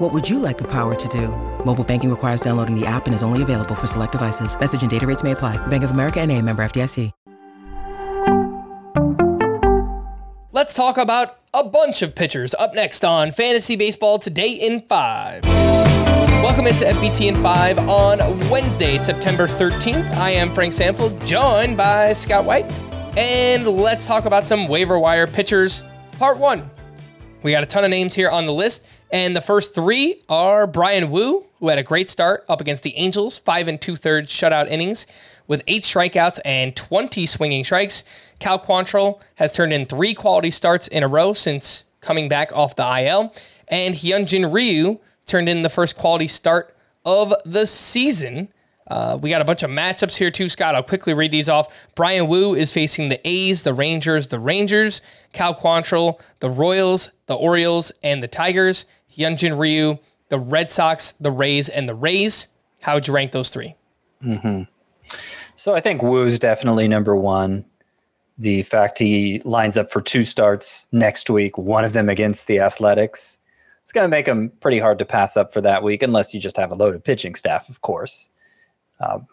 What would you like the power to do? Mobile banking requires downloading the app and is only available for select devices. Message and data rates may apply. Bank of America NA, member FDIC. Let's talk about a bunch of pitchers up next on Fantasy Baseball Today in 5. Welcome into FBT in 5 on Wednesday, September 13th. I am Frank Sample, joined by Scott White. And let's talk about some waiver wire pitchers. Part 1. We got a ton of names here on the list. And the first 3 are Bryan Woo, who had a great start up against the Angels, 5 2/3 shutout innings with 8 strikeouts and 20 swinging strikes. Cal Quantrill has turned in 3 quality starts in a row since coming back off the IL. And Hyunjin Ryu turned in the first quality start of the season. We got a bunch of matchups here too, Scott. I'll quickly read these off. Bryan Woo is facing the A's, the Rangers, Cal Quantrill, the Royals, the Orioles, and the Tigers. Hyunjin Ryu, the Red Sox, the Rays, and the Rays. How would you rank those 3? Mm-hmm. So I think Woo's definitely number 1. The fact he lines up for 2 starts next week, one of them against the Athletics. It's going to make him pretty hard to pass up for that week, unless you just have a loaded pitching staff, of course.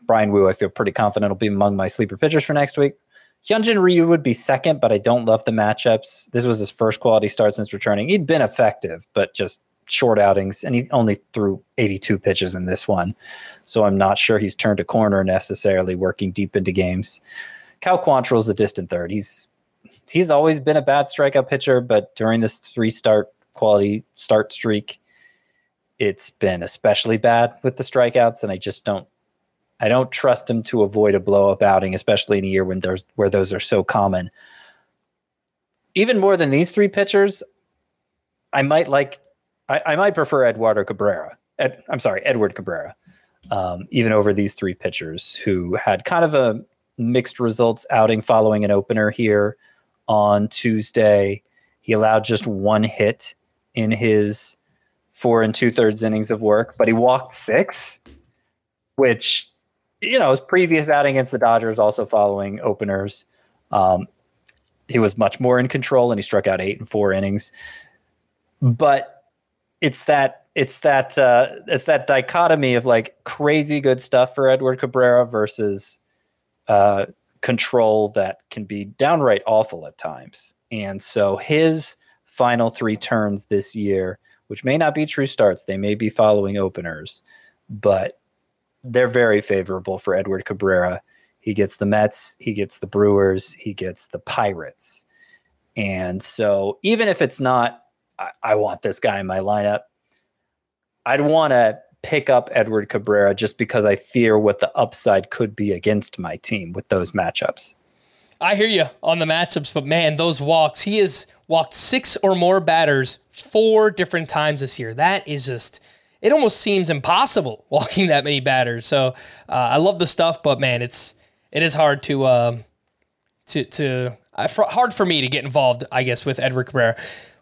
Bryan Woo, I feel pretty confident, will be among my sleeper pitchers for next week. Hyunjin Ryu would be second, but I don't love the matchups. This was his first quality start since returning. He'd been effective, but just short outings, and he only threw 82 pitches in this one. So I'm not sure he's turned a corner necessarily working deep into games. Cal Quantrill's the distant third. He's always been a bad strikeout pitcher, but during this 3-start quality start streak, it's been especially bad with the strikeouts, and I just don't trust him to avoid a blow-up outing, especially in a year when where those are so common. Even more than these 3 pitchers, I might prefer Edward Cabrera, even over these 3 pitchers, who had kind of a mixed results outing following an opener here on Tuesday. He allowed just 1 hit in his 4 2/3 innings of work, but he walked 6, which... his previous outing against the Dodgers, also following openers, he was much more in control, and he struck out 8 in 4 innings. But it's that dichotomy of like crazy good stuff for Edward Cabrera versus control that can be downright awful at times. And so his final 3 turns this year, which may not be true starts, they may be following openers, but they're very favorable for Edward Cabrera. He gets the Mets, he gets the Brewers, he gets the Pirates. And so even if it's not, I want this guy in my lineup, I'd want to pick up Edward Cabrera just because I fear what the upside could be against my team with those matchups. I hear you on the matchups, but man, those walks. He has walked 6 or more batters 4 different times this year. That is just... it almost seems impossible walking that many batters. So I love the stuff, but man, it is hard hard for me to get involved, I guess, with Edward Cabrera.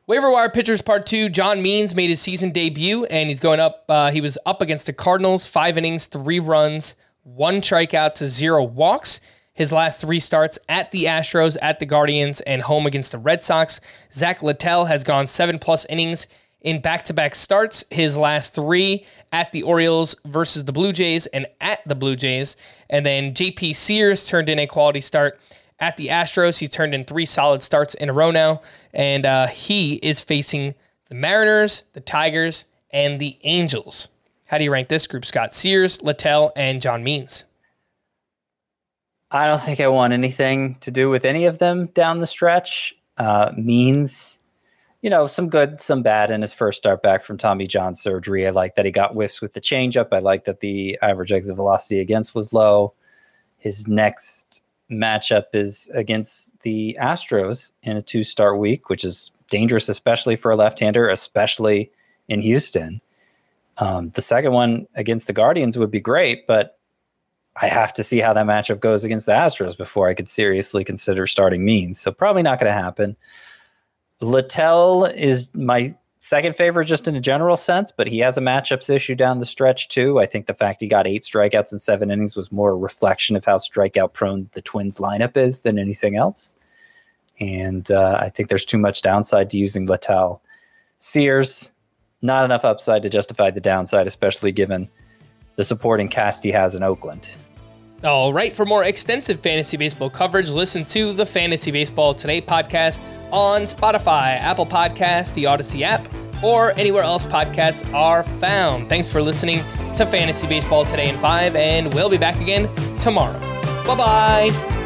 Waiver wire pitchers part 2. John Means made his season debut, and he's going up. He was up against the Cardinals, 5 innings, 3 runs, 1 strikeout to 0 walks. His last 3 starts at the Astros, at the Guardians, and home against the Red Sox. Zach Littell has gone 7+ innings in back-to-back starts, his last 3 at the Orioles versus the Blue Jays and at the Blue Jays. And then JP Sears turned in a quality start at the Astros. He's turned in 3 solid starts in a row now. And he is facing the Mariners, the Tigers, and the Angels. How do you rank this group, Scott? Sears, Littell, and John Means. I don't think I want anything to do with any of them down the stretch. Means, you know, some good, some bad in his first start back from Tommy John surgery. I like that he got whiffs with the changeup. I like that the average exit velocity against was low. His next matchup is against the Astros in a two-start week, which is dangerous, especially for a left-hander, especially in Houston. The second one against the Guardians would be great, but I have to see how that matchup goes against the Astros before I could seriously consider starting Means. So probably not going to happen. Littell is my second favorite just in a general sense, but he has a matchups issue down the stretch too. I think the fact he got 8 strikeouts in 7 innings was more a reflection of how strikeout prone the Twins lineup is than anything else. And I think there's too much downside to using Littell. Sears, not enough upside to justify the downside, especially given the supporting cast he has in Oakland. All right. For more extensive fantasy baseball coverage, listen to the Fantasy Baseball Today podcast on Spotify, Apple Podcasts, the Audacy app, or anywhere else podcasts are found. Thanks for listening to Fantasy Baseball Today in 5, and we'll be back again tomorrow. Bye-bye.